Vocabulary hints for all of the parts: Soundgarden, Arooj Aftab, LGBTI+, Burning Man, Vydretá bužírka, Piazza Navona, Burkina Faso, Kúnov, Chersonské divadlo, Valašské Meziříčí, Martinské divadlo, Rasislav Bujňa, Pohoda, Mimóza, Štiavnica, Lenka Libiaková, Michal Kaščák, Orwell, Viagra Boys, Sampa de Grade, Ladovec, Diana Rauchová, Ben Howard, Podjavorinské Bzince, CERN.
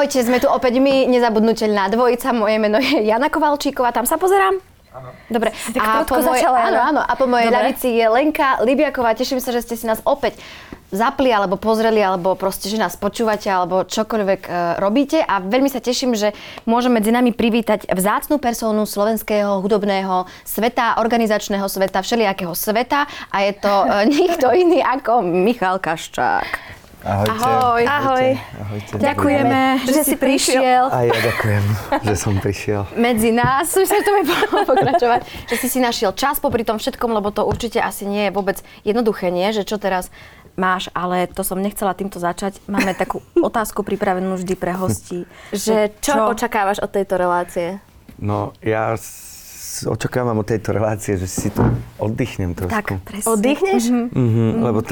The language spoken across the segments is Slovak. Ahojte, sme tu opäť my, nezabudnuteľná dvojica. Moje meno je Jana Kovalčíková, tam sa pozerám. Áno. Dobre. Tak krátko začala. Áno, áno. A po mojej ľavici je Lenka Libiaková. Teším sa, že ste si nás opäť zapli alebo pozreli, alebo proste, že nás počúvate, alebo čokoľvek robíte. A veľmi sa teším, že môžem medzi nami privítať vzácnu personu slovenského hudobného sveta, organizačného sveta, všelijakého sveta. A je to nikto iný ako Michal Kaščák. Ahojte. Ahoj. Ahoj. Ahojte. Ďakujeme, že si prišiel. A ja ďakujem, že som prišiel. Medzi nás, už sa to mi pokračovať, že si našiel čas popri tom všetkom, lebo to určite asi nie je vôbec jednoduché, nie? Že čo teraz máš, ale to som nechcela týmto začať. Máme takú otázku pripravenú vždy pre hostí. Že čo očakávaš od tejto relácie? No, ja očakávam od tejto relácie, že si tu oddychnem trošku. Tak, presne. Oddychneš? Lebo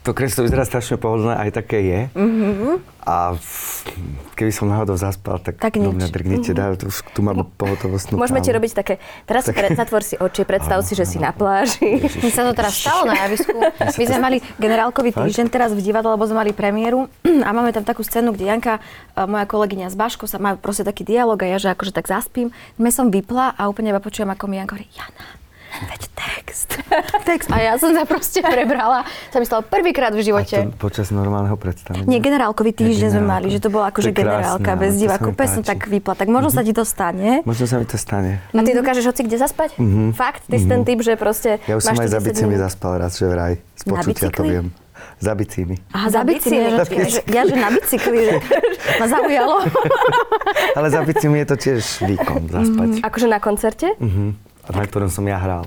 to kreslo vyzerá strašne pohodlné, aj také je. A keby som náhodou zaspal, tak do mňa drgnite. Tu mám pohotovostnú plánu. Môžeme ti robiť také, teraz zatvor si oči, predstav si, že si na pláži. Mi sa to teraz stalo na javisku. My sme mali generálkový týždeň teraz v divadle, lebo sme mali premiéru a máme tam takú scénu, kde Janka, moja kolegyňa z Baško, sa majú proste taký dialog a ja, že akože tak zaspím. Dnes som vypla a úplne iba počujem, ako mi Janka hovorí, Jana. Veď text. A ja som sa proste prebrala. Som myslela prvýkrát v živote. A to počas normálneho predstavenia? Nie, generálkový týždeň sme mali, že to bola akože generálka bez diváku. Úplne som tak vypla. Tak možno sa ti to stane. Možno sa mi to stane. A ty dokážeš hoci kde zaspať? Fakt? Ty si ten typ, že proste... Ja už som aj za bicími zaspal raz, že vraj. Z počutia to viem. Za bicími. Aha, za bicími. Ja že na bicykli, že ma zaujalo. Ale za bicími je to tiež výkon zaspať. Akože na koncerte? Na ktorom som ja hral.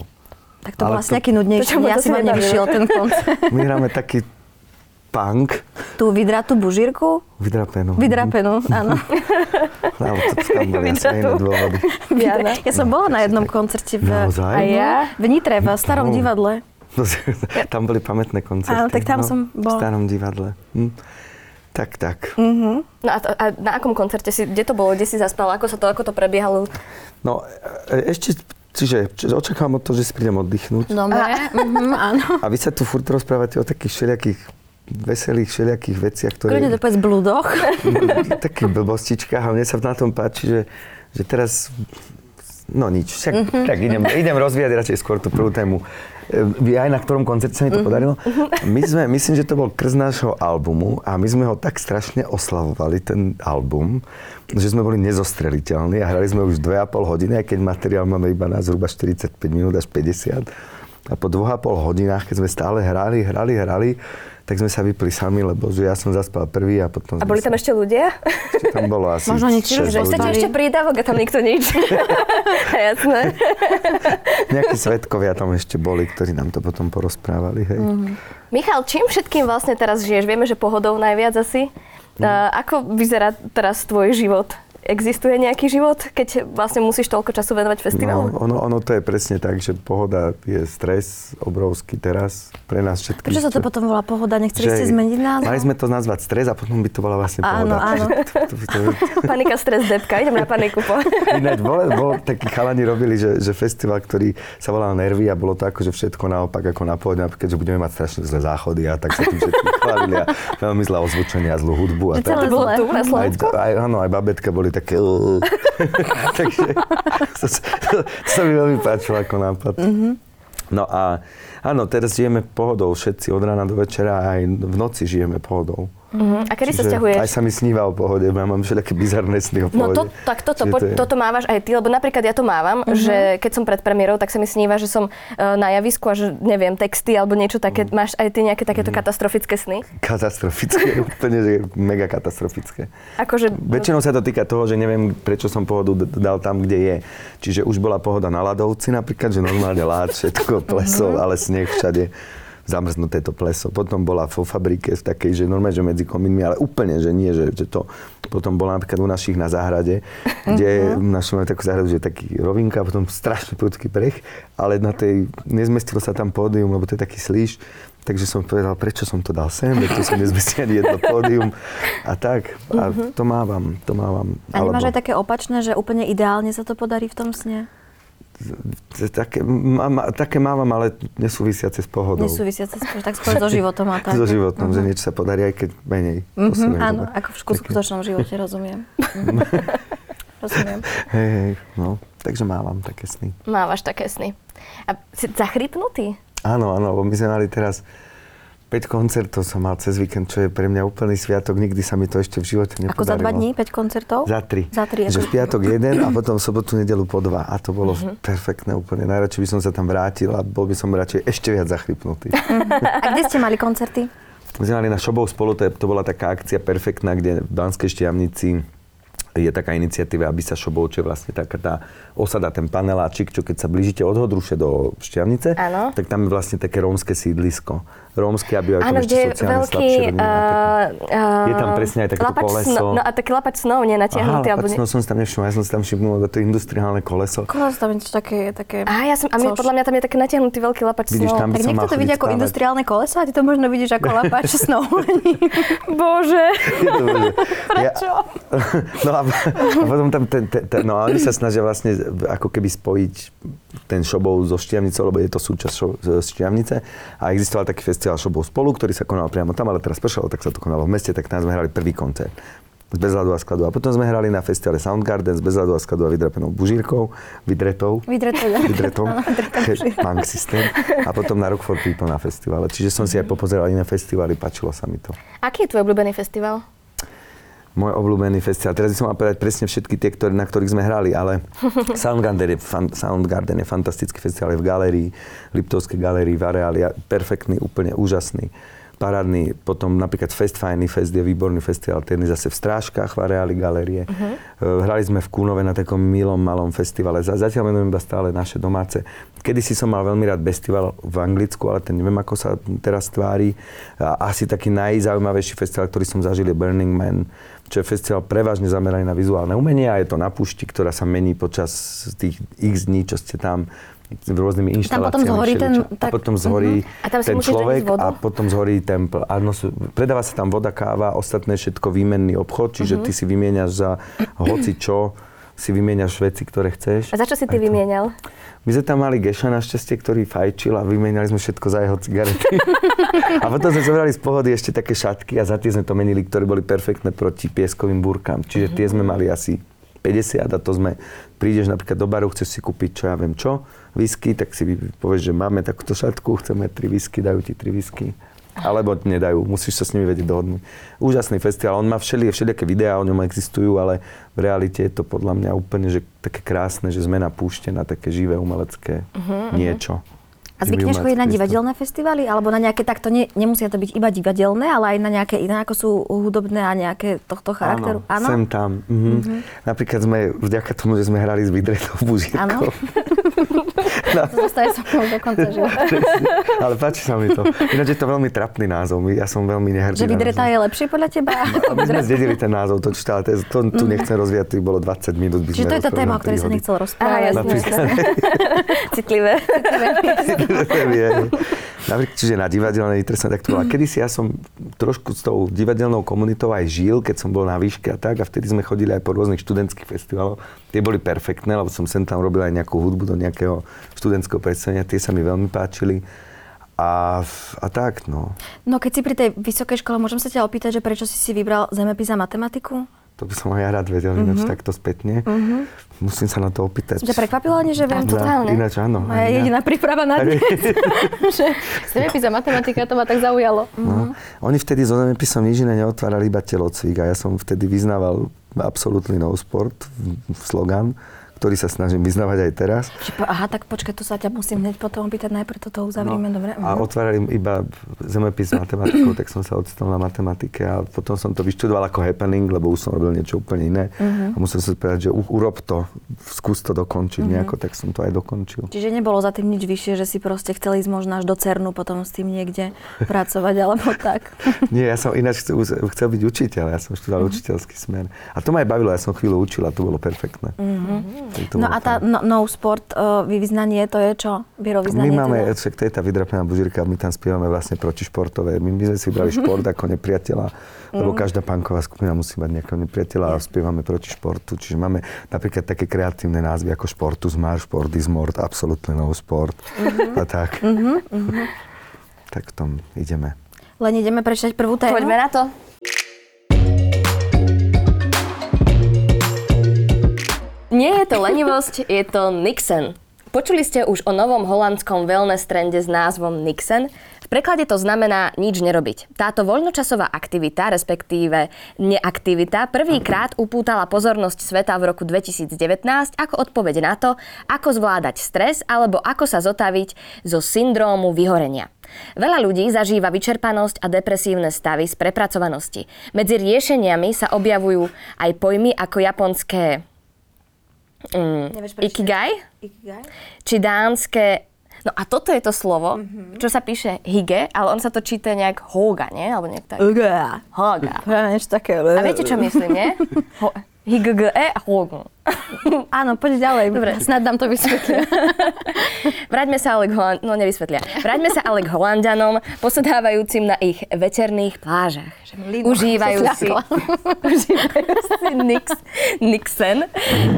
Tak to bol asi nejaký nudnejší, ja si ma nevyšiel ten koncert. My hráme taký punk. Tú Vydretú bužírku? Vydrapenú. Vydrapenú, áno. Áno, to tam boli jasné iné dôvody. Ja som bola na jednom koncerte v Nitre, v Starom divadle. Tam boli pamätné koncerty. Áno, tak tam som bola. V Starom divadle. Tak. No a na akom koncerte si, kde to bolo, kde si zaspal, ako to prebiehalo? No, ešte... Čiže očakávam od toho, že si prídem oddychnúť. Áno. A vy sa tu furt rozprávate o takých všelijakých veselých všelijakých veciach, ktoré... Kľudne to povedz blúdoch. Takých blbostičkách a mne sa na tom páči, že teraz... No nič, však tak idem rozvíjať radšej skôr tú prvú tému. Aj na ktorom koncerte sa mi to podarilo. My sme, myslím, že to bol krst nášho albumu a my sme ho tak strašne oslavovali, ten album, že sme boli nezostreliteľní a hrali sme už 2,5 hodiny, aj keď materiál máme iba na zhruba 45 minút až 50. A po 2,5 hodinách, keď sme stále hrali, tak sme sa vypli sami, lebo že ja som zaspal prvý a potom... A boli tam ešte ľudia? Ešte tam bolo asi 6 ľudí. Možno niečo, že ešte prídavok a tam nikto nič. Jasné. Nejakí svedkovia tam ešte boli, ktorí nám to potom porozprávali, hej. Michal, čím všetkým vlastne teraz žiješ? Vieme, že Pohodou najviac asi. Ako vyzerá teraz tvoj život? Existuje nejaký život, keď vlastne musíš toľko času venovať festivalu? No, ono to je presne tak, že Pohoda je stres obrovský teraz pre nás všetkých. Prečo sa to potom volá Pohoda? Nechceli ste zmeniť názov? Mali sme to nazvať stres a potom by to bola vlastne Pohoda. Áno. Panika, stres, depka. Idem na paniku. Ináč, bol takí chalani robili, že festival, ktorý sa volal Nervy a bolo to akože všetko naopak ako na Pohode, napríklad, že budeme mať strašne zlé záchody a tak sa tým všetkým chválili a veľmi zlé ozvučenia, zlú hudbu. Áno, aj babetka boli také... Takže to sa mi veľmi páčilo ako nápad. No a áno, teraz žijeme Pohodou všetci, od rána do večera, aj v noci žijeme Pohodou. A kedy sa sťahuješ? Aj sa mi sníva o Pohode, ja mám všelijaké bizarné sny o Pohode. No toto mávaš aj ty, lebo napríklad ja to mávam, že keď som pred premiérou, tak sa mi sníva, že som na javisku a že neviem, texty alebo niečo také. Máš aj ty nejaké takéto katastrofické sny? Katastrofické, úplne že mega katastrofické. Akože... Väčšinou sa to týka toho, že neviem, prečo som Pohodu dal tam, kde je. Čiže už bola Pohoda na Ladovci napríklad, že normálne láč, všetko plesol, ale sneh všade. Zamrznuté to pleso. Potom bola vo fabrike v takej, že normálne, že medzi komínmi, ale úplne, že nie, že to... Potom bola napríklad u našich na záhrade, kde u našich máme takú záhradu, že je taký rovinka, potom strašný prudký prech, ale na tej... Nezmestilo sa tam pódium, lebo to je taký slíš, takže som povedal, prečo som to dal sem, lebo to som nezmestil ani jedno pódium a tak. A to mávam. A nemáš aj také opačné, že úplne ideálne sa to podarí v tom sne? Také mávam, ale nesúvisiace s pohodou. Nesúvisiace s pohodou, tak skôr so životom a tak. So životom, že niečo sa podarí, aj keď menej. Áno, ako v skutočnom živote, rozumiem. Rozumiem. Hej, no, takže mávam také sny. Mávaš také sny. A si zachrypnutý? Áno, áno, my sme mali teraz 5 koncertov som mal cez víkend, čo je pre mňa úplný sviatok, nikdy sa mi to ešte v živote nepodarilo. Ako za 2 dní, 5 koncertov? Za 3. Za 3. Že v piatok 1 a potom v sobotu, nedeľu po 2. A to bolo perfektné úplne. Najradšej by som sa tam vrátil a bol by som radšej ešte viac zachrypnutý. A kde ste mali koncerty? My sme mali na Šobov spolu, to bola taká akcia perfektná, kde v Banskej Štiavnici je taká iniciatíva, aby sa Šobov, čo je vlastne taká tá osada, ten paneláčik, čo keď sa blížite od Hodruše do Štiavnice, ano. Tak tam je vlastne také rómske sídlisko. Rómske, aby aj to ešte sociálne slabšie rodiny. Je tam presne aj takéto koleso. No a taký lapač snov nenatiahnutý. Aha, lapač snov som si tam nevšimol, ja som si tam všimnul, to je industriálne koleso. Koleso tam je také... A mne, podľa mňa tam je také natiahnutý veľký lapač snov. Tak niekto to vidí ako industriálne koleso a ty to možno vidíš ako lapač snov. Bože. Prečo? No a potom tam no a oni sa snažia vlastne ako keby spojiť ten Šobov so Štiavnicou, lebo je to súčasť Štiavnice a existoval taký festival Šobov spolu, ktorý sa konal priamo tam, ale teraz pršalo, tak sa to konalo v meste, tak tam sme hrali prvý koncert z Bezľadu a skladu. A potom sme hrali na festivale Soundgarden z Bezľadu a skladu a Vydrepenou bužírkou, Vydretou, punk systém. A potom na Rock for People na festivale. Čiže som si aj popozeral iné festivály, páčilo sa mi to. Aký je tvoj obľúbený festival? Môj obľúbený festival. Teraz by som mal povedať presne všetky tie, na ktorých sme hrali, ale Soundgarden je fantastický festival, je v galérii, Liptovskej galérii, v areáli, perfektný, úplne úžasný, parádny. Potom napríklad Fine Fest je výborný festival, ten je zase v Strážkach, v areáli galérie. Hrali sme v Kúnove na takom milom malom festivale, zatiaľ menujem iba stále naše domáce. Kedysi som mal veľmi rád festival v Anglicku, ale ten neviem, ako sa teraz tvári. A asi taký najzaujímavejší festival, ktorý som zažil, je Burning Man, čo je festival prevažne zameraný na vizuálne umenie a je to na púšti, ktorá sa mení počas tých x dní, čo ste tam s rôznymi inštaláciami. Tam potom zhorí ten človek a potom zhorí templ. Predáva sa tam voda, káva, ostatné všetko výmenný obchod, čiže ty si vymieňaš za hoci čo, si vymieňaš veci, ktoré chceš. A za čo si ty vymienial? My sme tam mali Geša našťastie, ktorý fajčil a vymenili sme všetko za jeho cigarety. A potom sme zobrali z Pohody ešte také šatky a za tie sme to menili, ktoré boli perfektné proti pieskovým búrkam. Čiže tie sme mali asi 50 a to sme... Prídeš napríklad do baru, chceš si kúpiť čo ja viem čo, whisky, tak si povieš, že máme takúto šatku, chceme 3 whisky, dajú ti 3 whisky. Alebo nedajú, musíš sa s nimi vedieť dohodnúť. Úžasný festival, on má všelijaké videá, o ňom existujú, ale v realite je to podľa mňa úplne že také krásne, že sme na púšte na také živé umelecké niečo. A zvykneš chodiť na divadelné festivaly? Alebo na nejaké takto, nemusia to byť iba divadelné, ale aj na nejaké iné, ako sú hudobné a nejaké tohto charakteru? Áno, sem tam. Napríklad sme, vďaka tomu, že sme hrali s Vydretou bužírkou. Zostaje som do konca života. Ale páči sa mi to. Ináč je to veľmi trapný názov. Ja som veľmi nehrdý. Že Vydretá je lepšie podľa teba? A my sme zdedili ten názov. To tu nechcem rozvíjať, to bolo 20 minút. Čiže to je tá téma, o ktorej sa nechcel rozprávať. Citlivé. Napríklad, čiže na divadelnej Nitre som takto bola. Kedysi ja som trošku s tou divadelnou komunitou aj žil, keď som bol na výške a tak. A vtedy sme chodili aj po rôznych študentských festivaloch. Tie boli perfektné, lebo som sem tam robil aj nejakú hudbu do nejakého študentského predstavenia. Tie sa mi veľmi páčili. A tak, no. No keď si pri tej vysokej škole, môžem sa ťa opýtať, že prečo si vybral zemepis a matematiku? To by som aj ja rád vedel, ináč takto spätne. Musím sa na to opýtať. Že prekvapilo ani, že viem totálne. Ináč áno. Moja jediná príprava na dnes. Že zemepis a matematika, to ma tak zaujalo. No. Oni vtedy so zemepisom nič iné neotvárali, iba telocvik. A ja som vtedy vyznával absolútny no sport, slogan, ktorý sa snažím vyznávať aj teraz. Aha, tak počkaj, tu sa ťa musím hneď potom opýtať, najprv toto uzavrieme, no, dobre. A otvárali iba zemepis s matematikou, tak som sa ocitol na matematike a potom som to vyštudoval ako happening, lebo už som robil niečo úplne iné. A musel som si povedať, že urob to, skús to dokončiť nejako, tak som to aj dokončil. Čiže nebolo za tým nič vyššie, že si proste chcel ísť možno až do CERNu, potom s tým niekde pracovať alebo tak? Nie, ja som ináč chcel byť učiteľ, ja som študoval učiteľský smer. A to ma aj bavilo, ja som chvíľu učil a to bolo perfektné. No a tá no sport vyvyznanie, to je čo? Vyrovyznanie? My máme, však to je tá Vydretá bužírka, my tam spievame vlastne protišportové. My sme si vybrali šport ako nepriateľa, lebo každá punková skupina musí mať nejakého nepriateľa a spievame proti športu. Čiže máme napríklad také kreatívne názvy ako Športus Mar, Športis Mord, Absolutne no sport a tak. Tak v tom ideme. Len ideme prečítať prvú tému? Poďme na to. Nie je to lenivosť, je to Niksen. Počuli ste už o novom holandskom wellness trende s názvom Niksen. V preklade to znamená nič nerobiť. Táto voľnočasová aktivita, respektíve neaktivita, prvýkrát upútala pozornosť sveta v roku 2019 ako odpoveď na to, ako zvládať stres alebo ako sa zotaviť zo syndrómu vyhorenia. Veľa ľudí zažíva vyčerpanosť a depresívne stavy z prepracovanosti. Medzi riešeniami sa objavujú aj pojmy ako japonské Ikigai? Či dánske... No a toto je to slovo, čo sa píše Hygge, ale on sa to číta nejak Hoga, nie? Alebo nejak tak. Hoga. A viete, čo myslím, nie? Hygge a Hoga. Áno, poď ďalej. Dobre, snad nám to vysvetlia. Vráťme sa ale k Holanďanom, posedávajúcim na ich veterných plážach. Užívajú si Niksen.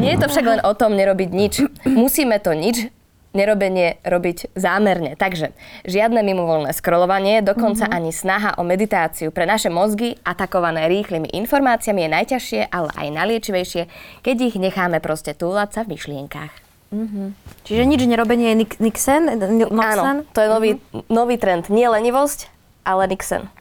Nie je to však len o tom nerobiť nič. Musíme to nič nerobenie robiť zámerne. Takže žiadne mimovoľné scrollovanie, dokonca ani snaha o meditáciu. Pre naše mozgy, atakované rýchlymi informáciami, je najťažšie, ale aj naliečivejšie, keď ich necháme proste túlať sa v myšlienkách. Čiže nič nerobenie je Niksen? Áno, to je nový trend. Nie lenivosť, ale Niksen.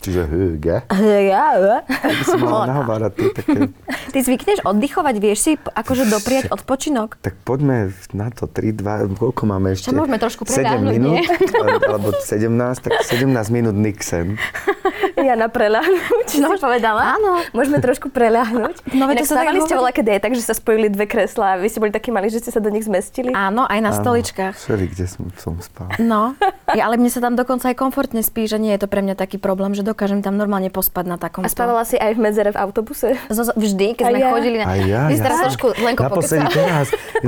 Čiže Hygge. Aby si mala nahovárať tie také... Ty zvykneš oddychovať, vieš si akože dopriať odpočinok? Tak poďme na to 3, 2, koľko máme ešte? Čo môžeme trošku preľahnuť, nie? 17 minút Niksen. Ja na preľahnuť. No, si povedala? Áno. Môžeme trošku preľahnuť. No, inak stávali ste voľaké deje, takže sa spojili dve kreslá. Vy ste boli takí mali, že ste sa do nich zmestili? Áno, aj na stoličkách. Všeli, kde som spal. No, ale mne sa tam dokonca aj komfortne spí, že nie je to pre mňa taký problém, že dokážem tam normálne pospať na takom. A spávala si aj v medzere v autobuse? Vždy, keď sme chodili na...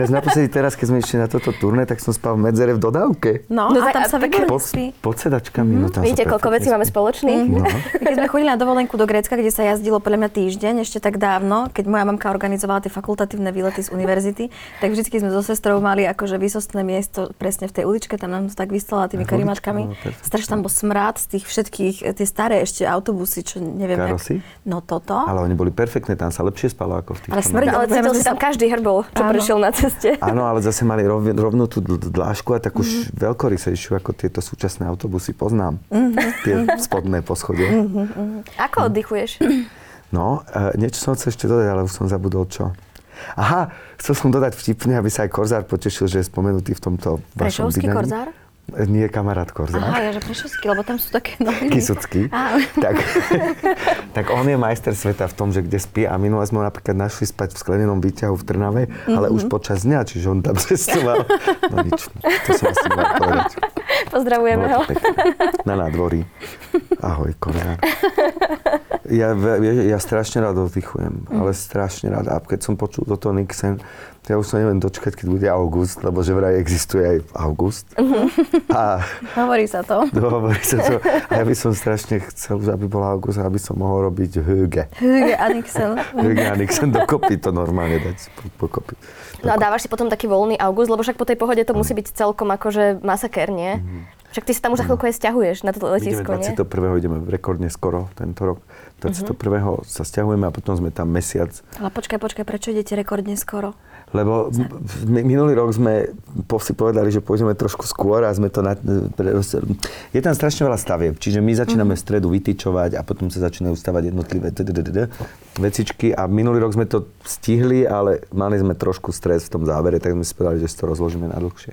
Naposledy teraz, keď sme išli na toto turné, tak som spal v medzere v dodávke. No a tam sa výborné spí. Pod sedačkami. Vidíte, koľko vecí máme spoločných? No. Keď sme chodili na dovolenku do Grécka, kde sa jazdilo podľa mňa týždeň, ešte tak dávno, keď moja mamka organizovala tie fakultatívne výlety z univerzity, tak vždycky sme so sestrou mali akože výsostné miesto presne v tej uličke, tam nám tak vystala tými karimatkami. Strašne tam bol smrad z tých všetkých, tie staré ešte autobusy, čo neviem. Karosy? No toto. Ale oni boli perfektné, tam sa lepšie spalo ako v tých. Ale smrad, ale cítil si tam každý hrbol, čo prešiel na ceste. Áno, ale zase mali rovnú tú dlášku a takú veľkorysejšiu ako tieto súčasné autobusy poznám. Tie spodné poschodie. Ako oddychuješ? No, niečo som chcel ešte dodať, ale už som zabudol čo. Aha, chcel som dodať vtipne, aby sa aj Korzár potešil, že je spomenutý v tomto vašom dynamiku. Prešovský Korzár? Nie, kamarát Korzár. Aha, ja že Prešovský, lebo tam sú také noviny. Kisucký. Tak on je majster sveta v tom, že kde spí a minule sme ho napríklad našli spať v sklenenom výťahu v Trnave, ale už počas dňa, čiže on tam cestoval. No nič, to som asi mal povedať. Pozdravujeme ho. Na nádvorí. Ahoj, Korzár. Ja strašne rád oddychujem, ale strašne rád. A keď som počul do toho Niksen, ja už sa neviem dočkať, keď bude august, lebo že vraj existuje aj august. A Hovorí sa to. A ja by som strašne chcel, aby bol august, aby som mohol robiť Hygge a Niksen dokopy to normálne dať pokopy. No a dávaš si potom taký voľný august, lebo však po tej Pohode to musí byť celkom akože masakér, nie? Však ty sa tam už za chvíľku aj sťahuješ na toto letisko, nie? 21. ideme rekordne skoro tento rok. 21. sa sťahujeme a potom sme tam mesiac. Ale počkaj, prečo idete rekordne skoro? Lebo minulý rok sme si povedali, že pôjdeme trošku skôr a sme to... Je tam strašne veľa stavieb, čiže my začíname v stredu vytyčovať a potom sa začínajú stavať jednotlivé vecičky a minulý rok sme to stihli, ale mali sme trošku stres v tom závere, tak sme si povedali, že si to rozložíme na dlhšie.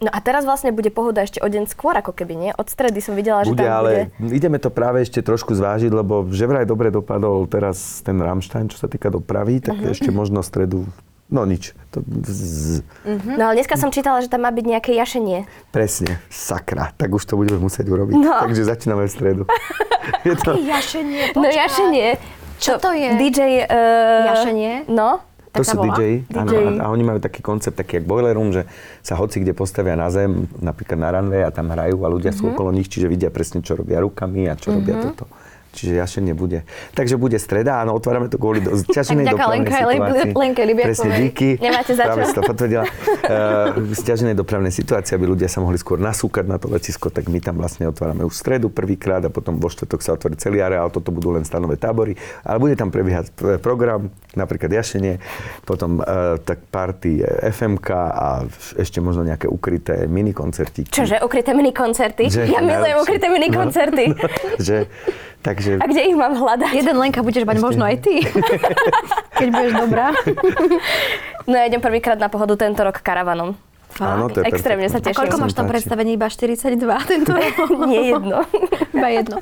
No a teraz vlastne bude Pohoda ešte deň skôr, ako keby, nie? Od stredy som videla, že tam bude. Ale ideme to práve ešte trošku zvážiť, lebo že vraj dobre dopadol teraz ten Rammstein, čo sa týka dopravy, tak ešte možno stredu, no nič. No ale dneska som čítala, že tam má byť nejaké jašenie. Presne, sakra, tak už to budeme musieť urobiť. No. Takže začíname v stredu. Je to... Jašenie, počkaj. No jašenie. Čo to je? DJ... Jašenie? No. To sú DJ, áno, a oni majú taký koncept, taký jak Boiler room, že sa hoci kde postavia na zem, napríklad na runway a tam hrajú a ľudia sú okolo nich, čiže vidia presne, čo robia rukami a čo robia toto. Čiže Jašenie bude. Takže bude streda, áno, otvárame to kvôli ťaženej dopravnej situácii. Lenke Libiakovej. Presne, díky. Nemáte za čo. Práve si to potvrdila. Z ťaženej dopravnej situácii, aby ľudia sa mohli skôr nasúkať na to letisko, tak my tam vlastne otvárame už stredu prvýkrát a potom vo štvrtok sa otvorí celý areál, toto budú len stanové tábory, ale bude tam prebiehať program, napríklad Jašenie, potom tak party FMK a ešte možno nejaké ukryté minikoncerty. Čože, ukryté minikoncerty? Ja milujem ukryté minikoncerty. Takže... A kde ich mám hľadať? Jeden Lenka budeš mať možno aj ty, keď budeš dobrá. No ja idem prvýkrát na Pohodu tento rok karavanom. Áno, to je extrémne perfektné. Sa teším. A koľko máš tam predstavení? Iba 42 tento rok? Nie jedno. Iba jedno.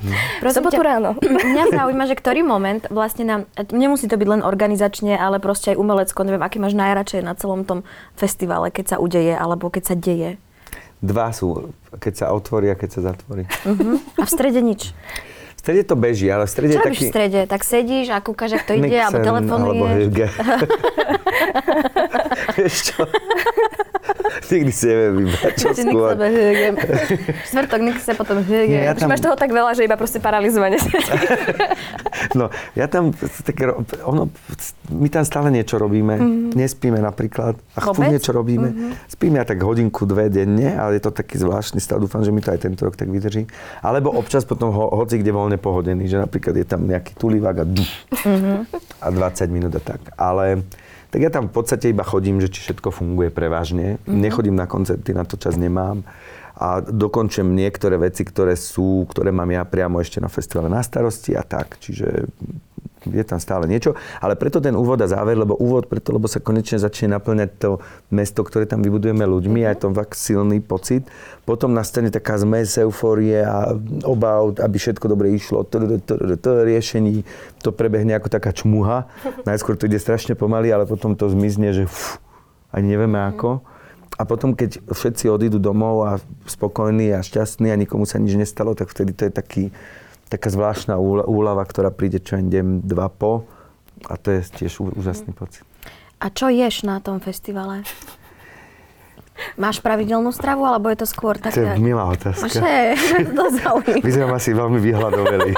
Sobotu ráno. Mňa zaujíma, že ktorý moment vlastne nám, nemusí to byť len organizačne, ale proste aj umelecko, neviem, aký máš najradšej na celom tom festivale, keď sa udeje alebo keď sa deje. Dva sú, keď sa otvorí a keď sa zatvorí. A v strede nič. V strede to beží, ale v strede čo je taký... Čo robíš v strede? Tak sedíš a kúkaš, ak to ide, Niksen, alebo telefonuješ? Alebo Hygge. Vieš čo? Nikdy si neviem vybrať, čo skôr. Štvrtok Niksen, potom Hygge. Ja tam... Máš toho tak veľa, že iba proste paralizovanie. No, ja tam také... Ono, my tam stále niečo robíme. Nespíme napríklad. A chvú niečo robíme. Spím ja tak hodinku, dve denne, ale je to taký zvláštny stav. Dúfam, že mi to aj tento rok tak vydrží. Alebo občas potom hoci kde voľne nepohodený, že napríklad je tam nejaký tulivák a a 20 minút a tak. Ale tak ja tam v podstate iba chodím, že či všetko funguje prevažne. Nechodím na koncerty, na to čas nemám. A dokončujem niektoré veci, ktoré mám ja priamo ešte na festivale na starosti a tak. Čiže je tam stále niečo. Ale preto ten úvod a záver, lebo sa konečne začne naplňať to mesto, ktoré tam vybudujeme ľuďmi a je to fakt silný pocit. Potom nastane taká zmes eufórie a obav, aby všetko dobre išlo. To riešení, to prebehne ako taká čmuha. Najskôr to ide strašne pomaly, ale potom to zmizne, že ani nevieme ako. A potom, keď všetci odídu domov a spokojní a šťastní a nikomu sa nič nestalo, tak vtedy to je taká zvláštna úlava, ktorá príde čo len deň, dva po. A to je tiež úžasný pocit. A čo ješ na tom festivale? Máš pravidelnú stravu, alebo je to skôr také... To je milá otázka. Že, to zaujímavé. Vyzerám asi veľmi vyhľadoveli.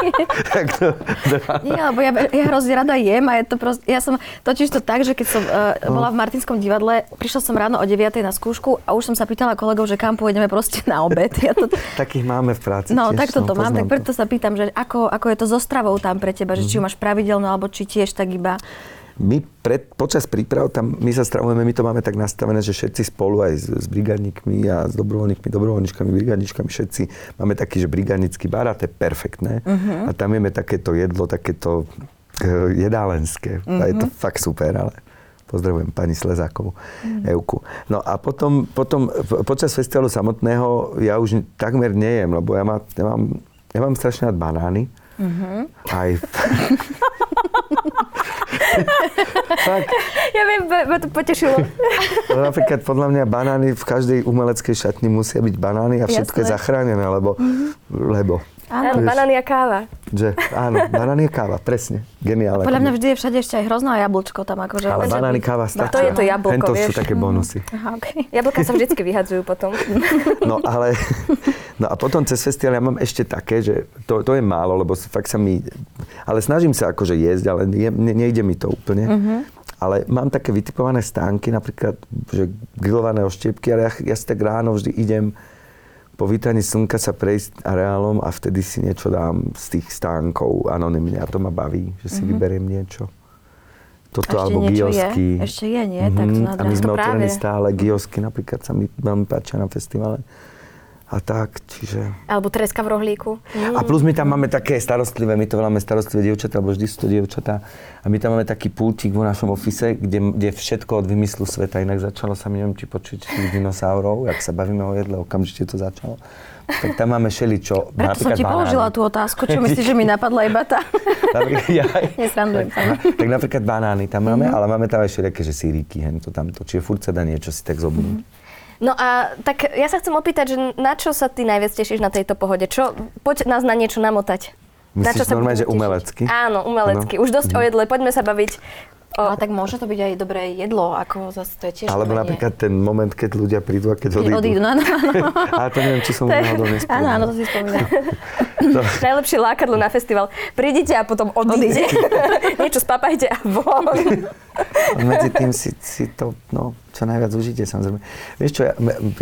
Nie, lebo ja hrozne rada jem a je to proste... Ja som totiž to tak, že keď som bola v Martinskom divadle, prišla som ráno o 9:00 na skúšku a už som sa pýtala kolegov, že kam pôjdeme proste na obed. Takých máme v práci tiež. No, tak toto mám, tak preto sa pýtam, že ako je to so stravou tam pre teba, že či ju máš pravidelnú, alebo či tiež tak iba... Počas príprav tam my sa stravujeme, my to máme tak nastavené, že všetci spolu aj s brigádnikmi a s dobrovoľníčkami, brigádničkami, všetci máme taký, že brigádnický bar a to je perfektné. A tam jeme takéto jedlo, takéto jedálenské. A je to fakt super, ale pozdravujem pani Slezákovú, Euku. No a potom počas festivalu samotného ja už takmer nejem, lebo ja mám strašne rád banány. Aj... Tak. Ja viem, ma to potešilo. Napríklad podľa mňa banány v každej umeleckej šatni musia byť banány a všetko je zachránené, lebo. Áno, banány a káva. Že, áno, banány a káva, presne. Geniálne. Podľa mňa vždy je všade ešte aj hrozno a jablčko tam akože. Ale banány, káva stačia. To je to jablko, hento vieš. Sú také bonusy. Aha, okay. Jablka sa vždycky vyhadzujú potom. No a potom cez festival ja mám ešte také, že to je málo, lebo fakt sa mi... Ale snažím sa akože jesť, ale nejde mi to úplne. Ale mám také vytipované stánky, napríklad že grillované oštiepky, ale ja si tak ráno vždy idem po vítaní slnka sa prejsť areálom a vtedy si niečo dám z tých stánkov anonymne a to ma baví, že si vyberiem niečo. Toto alebo gyozky. Ešte je, nie? Tak to nadrám. A my sme otvorení stále, gyozky napríklad sa mi veľmi páčia na festivale. A tak, čiže... Alebo treska v rohlíku. A plus my tam máme také starostlivé, my to voláme starostlivé dievčatá, lebo vždy sú to dievčatá. A my tam máme taký pultík vo našom ofise, kde všetko od vymyslu sveta. Inak začalo sa, neviem, či počuť dinosaurov, jak sa bavíme o jedle, okamžite to začalo. Tak tam máme šeličo. Preto som ti položila tú otázku, čo myslíš, že mi napadla iba tá? Nesrandujem sa. Tak napríklad banány tam máme, ale máme tam aj šeliaké, že síríky, hento tamto. Čiže furt sa dá niečo si tak zobudnúť. No a tak ja sa chcem opýtať, že na čo sa ty najviac tešíš na tejto Pohode? Poď nás na niečo namotať. Myslíš normálne, že umelecky? Áno, umelecky. Už dosť o jedle, poďme sa baviť Ale tak môže to byť aj dobré jedlo, ako zase to je tiež. Alebo napríklad ten moment, keď ľudia prídu a keď odídu. Áno. Ale to neviem, či som náhodou nespomínal. Áno, áno, to si spomínal. Najlepšie lákadlo na festival. Prídite a potom odídete. Niečo spapajte a von. Medzi tým si to, no, čo najviac užite, samozrejme. Vieš čo,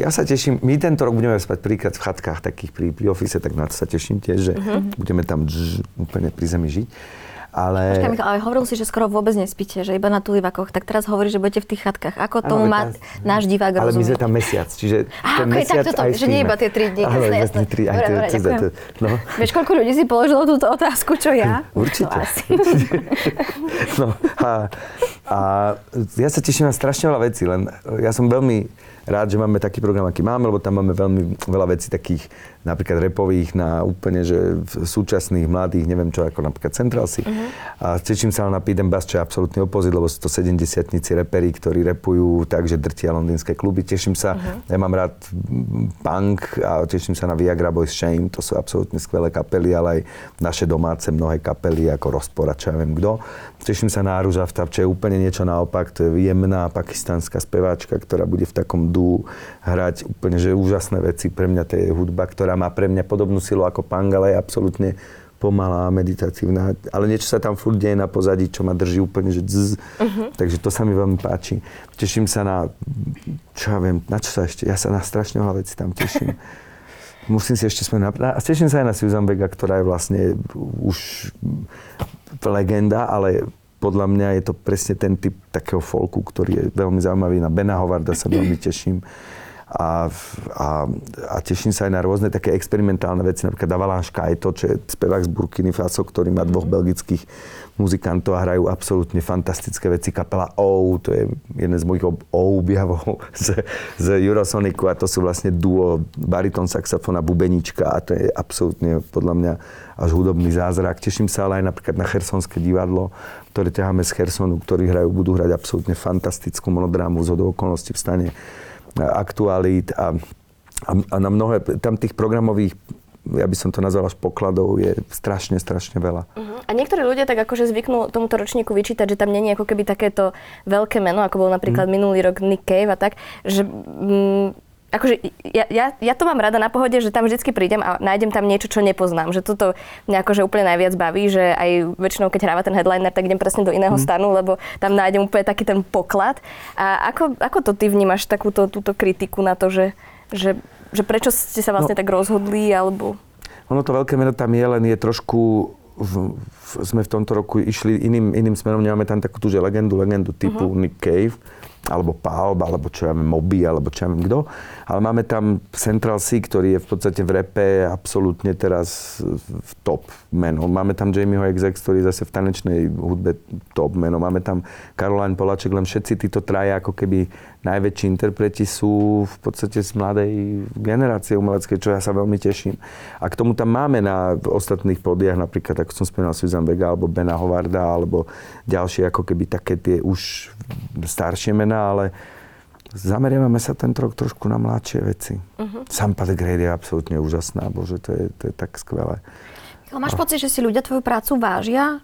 ja sa teším, my tento rok budeme spať príklad v chatkách takých pri office, tak na to sa teším tiež, že budeme tam úplne pri zemi žiť. Ale... Počkaj, Michal, ale hovoril si, že skoro vôbec nespíte, že iba na tulivakoch, tak teraz hovoríš, že budete v tých chatkách. Ako tomu má náš divák rozumieť? Ale my sme tam mesiac, čiže ten mesiac aj spíme. Že nie iba tie 3 dní. Áno, iba tie 3, aj to. Vieš, koľko ľudí si položilo túto otázku, čo ja? Určite. No a ja sa teším na strašne veľa vecí, len ja som veľmi rád, že máme taký program, aký máme, lebo tam máme veľmi veľa vecí takých, napríklad rapových, na úplne, že súčasných, mladých, neviem čo, ako napríklad Central Cee. A teším sa na Piedem Bass, čo je absolútny opozit, lebo sú to 70-tnici reperi, ktorí repujú tak, že drtia londýnske kluby. Teším sa, ja mám rád punk a teším sa na Viagra Boys, Shame, to sú absolútne skvelé kapely, ale aj naše domáce mnohé kapely, ako Rozpor a čo ja viem kto. Teším sa na Arooj Aftab, čo je úplne niečo naopak, to je jemná pakistánska speváčka, ktorá bude v takom duu hrať úplne, že úžasné veci. Pre mňa to je hudba, ktorá má pre mňa podobnú silu ako punk, ale je absolútne pomalá, meditatívna, ale niečo sa tam furt deje na pozadí, čo ma drží úplne, že dzz. Takže to sa mi veľmi páči. Teším sa na, čo ja viem, na čo sa ešte, ja sa na strašne veľa vecí tam teším. Musím si ešte spomenúť, a teším sa aj na Susan Vega, ktorá je vlastne už legenda, ale podľa mňa je to presne ten typ takého folku, ktorý je veľmi zaujímavý. Na Bena Howarda sa veľmi teším. A teším sa aj na rôzne také experimentálne veci, napríklad Avalanška je to, čo je spevák z Burkiny Faso, ktorý má dvoch belgických muzikantov a hrajú absolútne fantastické veci. Kapela O, to je jeden z mojich objavov z Eurosoniku a to sú vlastne duo baritón, saxofón a bubenička a to je absolútne podľa mňa až hudobný zázrak. Teším sa ale aj napríklad na Chersonské divadlo, ktoré ťaháme z Chersonu, ktorí hrajú, budú hrať absolútne fantastickú monodrámu z hodou okolností v stane aktualít a na mnohé, tam tých programových, ja by som to nazvala až pokladov, je strašne veľa. A niektorí ľudia tak akože zvyknú tomuto ročníku vyčítať, že tam nie je ako keby takéto veľké meno, ako bol napríklad minulý rok Nick Cave a tak, že akože ja to mám rada na Pohode, že tam vždycky prídem a nájdem tam niečo, čo nepoznám. Že toto mňa akože úplne najviac baví, že aj väčšinou, keď hráva ten headliner, tak idem presne do iného stanu, lebo tam nájdem úplne taký ten poklad. A ako to ty vnímaš takúto túto kritiku na to, že prečo ste sa vlastne tak rozhodli, alebo... Ono to veľké meno tam je, len je trošku... sme v tomto roku išli iným smerom, nemáme tam takú tú, že legendu typu Nick Cave, alebo Paob, alebo čo ja viem, Moby, alebo čo ja viem kto. Ale máme tam Central Cee, ktorý je v podstate v rape absolútne teraz v top meno. Máme tam Jamieho XX, ktorý je zase v tanečnej hudbe top meno. Máme tam Caroline Poláček, len všetci títo traja ako keby najväčší interpreti sú v podstate z mladej generácie umeleckej, čo ja sa veľmi teším. A k tomu tam máme na ostatných pódiach, napríklad, ako som spomínal, Susan Vega, alebo Bena Howarda, alebo ďalšie ako keby také tie už staršie mená, ale zameriavame sa tento rok trošku na mladšie veci. Sampa de Grade je absolútne úžasná, bože, to je tak skvelé. Máš pocit, že si ľudia tvoju prácu vážia?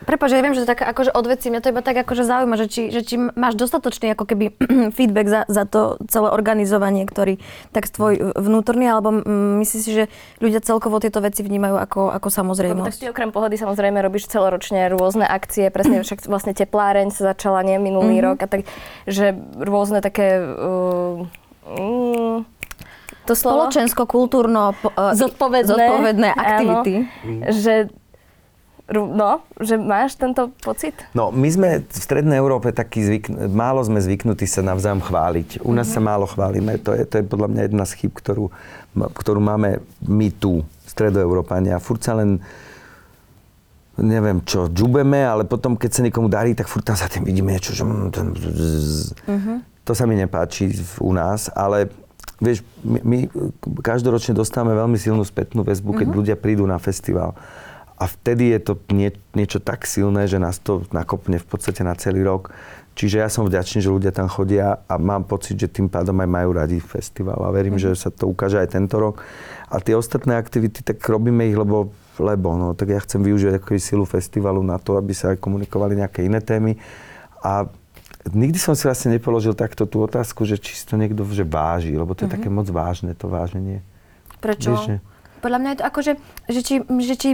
Prepáč, ja viem, že to tak akože odveci, mňa to iba tak akože zaujíma, že či máš dostatočný ako keby feedback za to celé organizovanie, ktorý tak tvoj vnútorný, alebo myslíš si, že ľudia celkovo tieto veci vnímajú ako samozrejmosť? Tak ty okrem Pohody samozrejme robíš celoročne rôzne akcie, presne však vlastne tepláreň sa začala nie minulý rok a tak, že rôzne také... to slovo? Spoločensko-kultúrno zodpovedné aktivity. Áno, že máš tento pocit? No, my sme v Strednej Európe málo sme zvyknutí sa navzájom chváliť. U nás sa málo chválime. To je podľa mňa jedna z chýb, ktorú máme my tu, Stredoeurópania. Furt sa len, neviem čo, džubeme, ale potom, keď sa niekomu darí, tak furt tam za tým vidíme niečo, že... To sa mi nepáči u nás, ale... Vieš, my každoročne dostávame veľmi silnú spätnú väzbu, keď ľudia prídu na festival. A vtedy je to niečo tak silné, že nás to nakopne v podstate na celý rok. Čiže ja som vďačný, že ľudia tam chodia a mám pocit, že tým pádom aj majú radi festival. A verím, že sa to ukáže aj tento rok. A tie ostatné aktivity, tak robíme ich, lebo tak ja chcem využívať silu festivalu na to, aby sa aj komunikovali nejaké iné témy. A nikdy som si vlastne nepoložil takto tú otázku, že či si to niekto že váži, lebo to je také moc vážne, to váženie. Prečo? Vieš, že... Podľa mňa je to ako, že či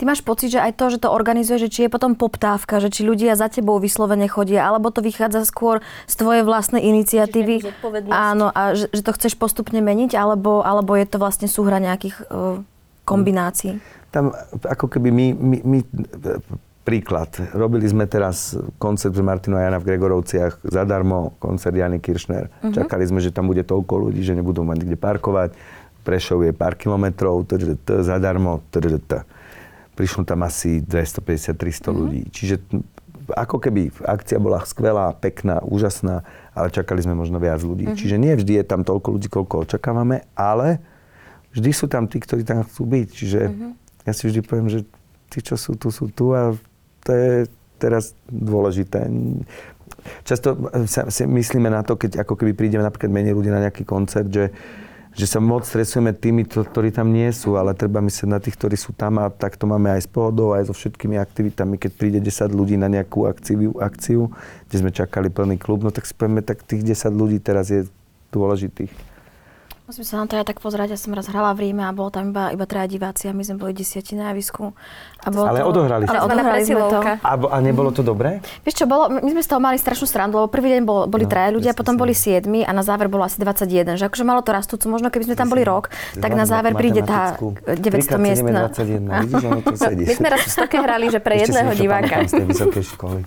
ty máš pocit, že aj to, že to organizuje, že či je potom poptávka, že či ľudia za tebou vyslovene chodia, alebo to vychádza skôr z tvojej vlastnej iniciatívy. Áno, a že to chceš postupne meniť, alebo je to vlastne súhra nejakých kombinácií. Tam ako keby my príklad. Robili sme teraz koncert s Martinom a Jana v Gregorovciach zadarmo, koncert Jany Kiršner. Čakali sme, že tam bude toľko ľudí, že nebudú mať kde parkovať. Prešov je pár kilometrov, zadarmo. Prišlo tam asi 250-300 ľudí. Čiže ako keby akcia bola skvelá, pekná, úžasná, ale čakali sme možno viac ľudí. Čiže nie vždy je tam toľko ľudí, koľko očakávame, ale vždy sú tam tí, ktorí tam chcú byť. Čiže ja si vždy poviem, že tí, čo sú tu a to je teraz dôležité. Často si myslíme na to, keď ako keby prídeme napríklad menej ľudí na nejaký koncert, že sa moc stresujeme tými, ktorí tam nie sú, ale treba myslieť na tých, ktorí sú tam a tak to máme aj s Pohodou, aj so všetkými aktivitami. Keď príde 10 ľudí na nejakú akciu, kde sme čakali plný klub, no tak si povieme, tak tých 10 ľudí teraz je dôležitých. Musím sa na to aj tak pozerať, ja som raz hrala v Ríme a bolo tam iba 3 diváci a my sme boli 10 na javisku. Ale odohrali ste to. A nebolo to dobré? Vieš čo, my sme z toho mali strašnú srandu, lebo prvý deň boli 3 ľudia, potom boli 7 a na záver bolo asi 21. Že akože malo to rastúco, možno keby sme tam boli rok, tak na záver príde tá 900 miestna. 3x7 je 21, vidíš, ono to sedí. My sme raz v Stoke hrali, že pre jedného diváka. Ešte sme to pamätali z tej vysokej školy.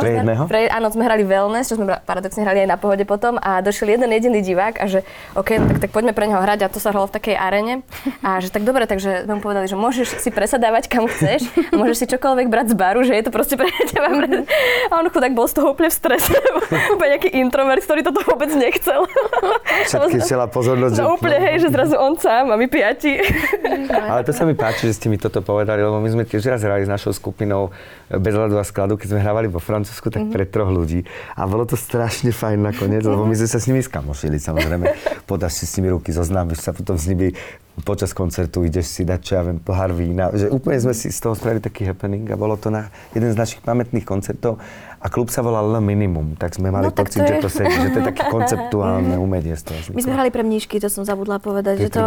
Pre jedného? Áno, sme hrali wellness, čo sme paradoxne hrali aj na Pohode potom a došiel jeden jediný divák a že OK, tak poďme pre neho hrať a to sa hralo v takej aréne. A že tak dobre, takže sme mu povedali, že môžeš si presadávať kam chceš a môžeš si čokoľvek brať z baru, že je to proste pre teba. A on chudák bol z toho úplne v strese, úplne nejaký introvert, ktorý toto vôbec nechcel. Všetky chcela pozornosť. No úplne, hej, že zrazu on sám a my 5. Ale to sa mi páči, že ste mi toto povedali, lebo my sme tiež raz hrali s našou skupinou Bez ľadu a skladu, keď sme hrávali vo Francúzsku, tak pre 3 ľudí. A bolo to strašne fajn nakoniec, lebo my sme sa s nimi skamošili, samozrejme. Podáš si s nimi ruky, zoznámiš sa, potom s nimi počas koncertu ideš si dať, čo ja viem, pohár vína. Že úplne sme si z toho spravili taký happening a bolo to na jeden z našich pamätných koncertov a klub sa volal Le Minimum, tak sme mali pocit, že to sedí, že to je také konceptuálne umenie z toho. My sme hrali pre mníšky, to som zabudla povedať, že to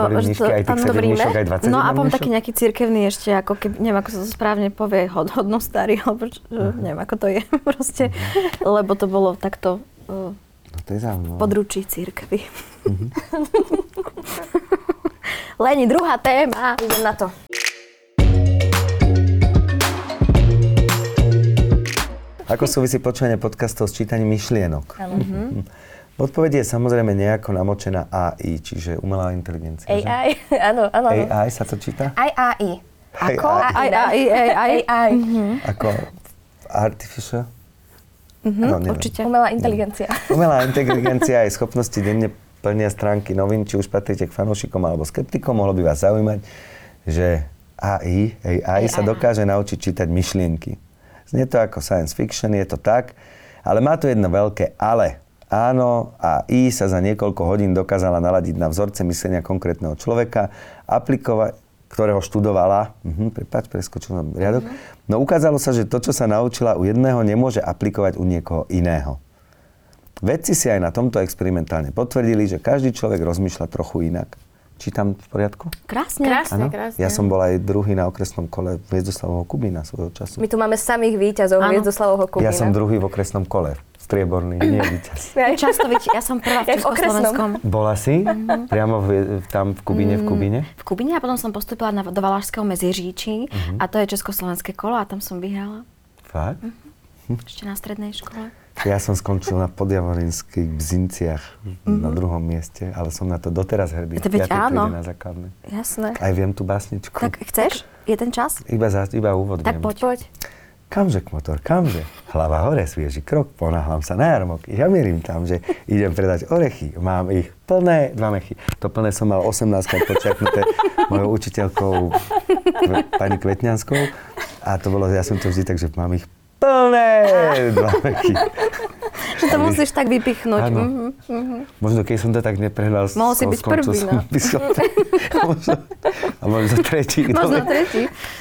aj tých 7 mníšok, aj 21 mníšok. No a potom taký nejaký cirkevný ešte, ako keby, neviem, ako sa to správne povie, hodno starý, alebo neviem, ako to je proste, lebo to bolo takto... To je zaujímavé. Područí cirkvi. Leni, druhá téma. Idem na to. Ako súvisí počúvanie podcastov s čítaním myšlienok? Odpoveď je samozrejme nejako namočená AI, čiže umelá inteligencia. AI, áno, áno. AI sa to číta? AI. Ako? AI. Ako artificial? No, určite. Umelá inteligencia. Umelá inteligencia je schopnosti denne plnia stránky novín, či už patríte k fanúšikom alebo skeptikom. Mohlo by vás zaujímať, že AI sa dokáže naučiť čítať myšlienky. Znie to ako science fiction, je to tak, ale má to jedno veľké ale. Áno, AI sa za niekoľko hodín dokázala naladiť na vzorce myslenia konkrétneho človeka, aplikovať, ktorého študovala, preskočil som riadok, no ukázalo sa, že to, čo sa naučila u jedného, nemôže aplikovať u niekoho iného. Vedci si aj na tomto experimentálne potvrdili, že každý človek rozmýšľa trochu inak. Čítam v poriadku? Krásne. Ja som bol aj druhý na okresnom kole Viedoslavovo Kubina svojho času. My tu máme samých víťazov Viedoslavovo Kubina. Ja som druhý v okresnom kole. Strieborný, nie víťaz. Ja som prvá v Československom. Bola si? Priamo tam v Kubine, V Kubine a potom som postúpila do Valašského Meziříčí a to je československé kolo a tam som vyhrala. Fakt? Ešte na strednej škole. Ja som skončil na Podjavorinských Bzinciach na druhom mieste, ale som na to doteraz hrdý. To byť áno. Ja to príde na základne. Jasné. Aj viem tú básničku. Tak chceš? Je ten čas? Iba úvod tak viem. Tak poď. Kamže k motor, kamže? Hlava hore, svieži krok, ponáhlam sa na jarmok. Ja mierim tam, že idem predať orechy. Mám ich plné 2 mechy. To plné som mal 18-krát počiarknuté mojou učiteľkou pani Kvetňanskou. A to bolo, ja som to vždy tak, že mám ich plné 2 mechy. Že to musíš tak vypichnúť. Možno keď som to tak neprehľal, mohol si byť prvý, no. Možno tretí.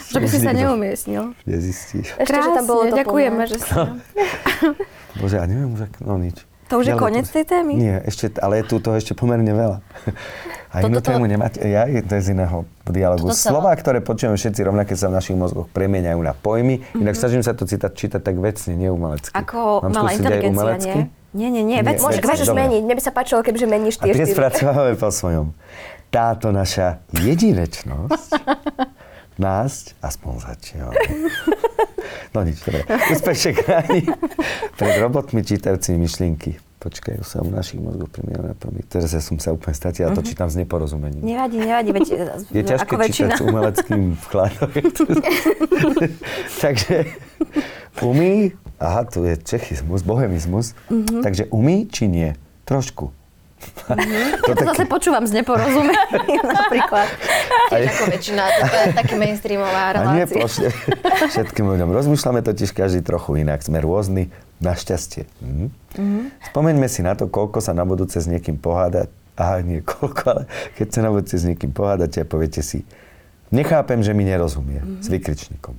Že by si sa neumiestnil. Nezistíš. Ešte, že tam bolo to plné. Ďakujeme, že si... Bože, ja neviem už, no nič. To už je koniec tej témy? Nie, ešte, ale je tu toho ešte pomerne veľa. A inú tému nemáte, ja je to z iného dialogu. Slová, ktoré počujeme všetci rovnaké, sa v našich mozgoch premieňajú na pojmy, inak snažím sa to čítať tak vecne, nie umelecky. Ako malá inteligencia, nie? Nie, môžeš meniť, mne by sa páčilo, kebyže meníš tie štýly. A dnes pracovávame po svojom. Táto naša jedinečnosť nás aspoň začíva. No nič, dobre. Úspešne kráni pred robotmi čítajúcimi myšlienky. Počkajú sa u našich mozgov premiéra na pamäť. Teraz ja som sa úplne stratil, ja to čítam s neporozumením. Nevadí, veď je ťažké čítať s umeleckým vkladom. Takže umí, aha, tu je čechizmus, bohemizmus, takže umí či nie? Trošku. Ja to zase počúvam z neporozumenia napríklad. Tiež ako väčšina, to je taký mainstreamová relácia. A neplošne všetkým ľuďom. Rozmýšľame totiž každý trochu inak, sme rôzni, našťastie. Spomeňme si na to, koľko sa na budúce s niekým pohádať. Aha, nie koľko, ale keď sa na budúce s niekým pohádate a poviete si, nechápem, že mi nerozumie, s vykričníkom.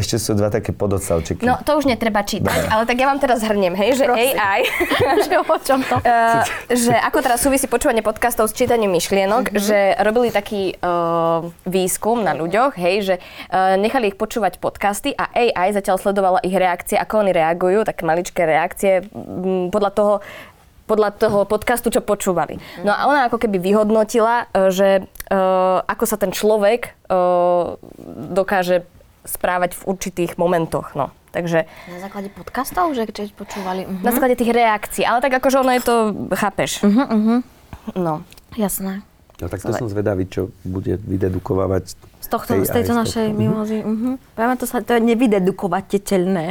Ešte sú dva také pododstavčeky. No, to už netreba čítať, ale tak ja vám teraz zhrniem, hej, že prosím. AI, že o čom to? Že ako teraz súvisí počúvanie podcastov s čítaním myšlienok, že robili taký výskum na ľuďoch, hej, že nechali ich počúvať podcasty a AI zatiaľ sledovala ich reakcie, ako oni reagujú, také maličké reakcie podľa toho podcastu, čo počúvali. No a ona ako keby vyhodnotila, že ako sa ten človek dokáže správať v určitých momentoch, no. Takže... Na základe podcastov, že keď počúvali? Na základe tých reakcií, ale tak akože ono je to, chápeš. No. Jasné. No tak to som zvedavý, čo bude vydedukovávať z tejto našej mimozy. Práve to je nevydedukovateľné.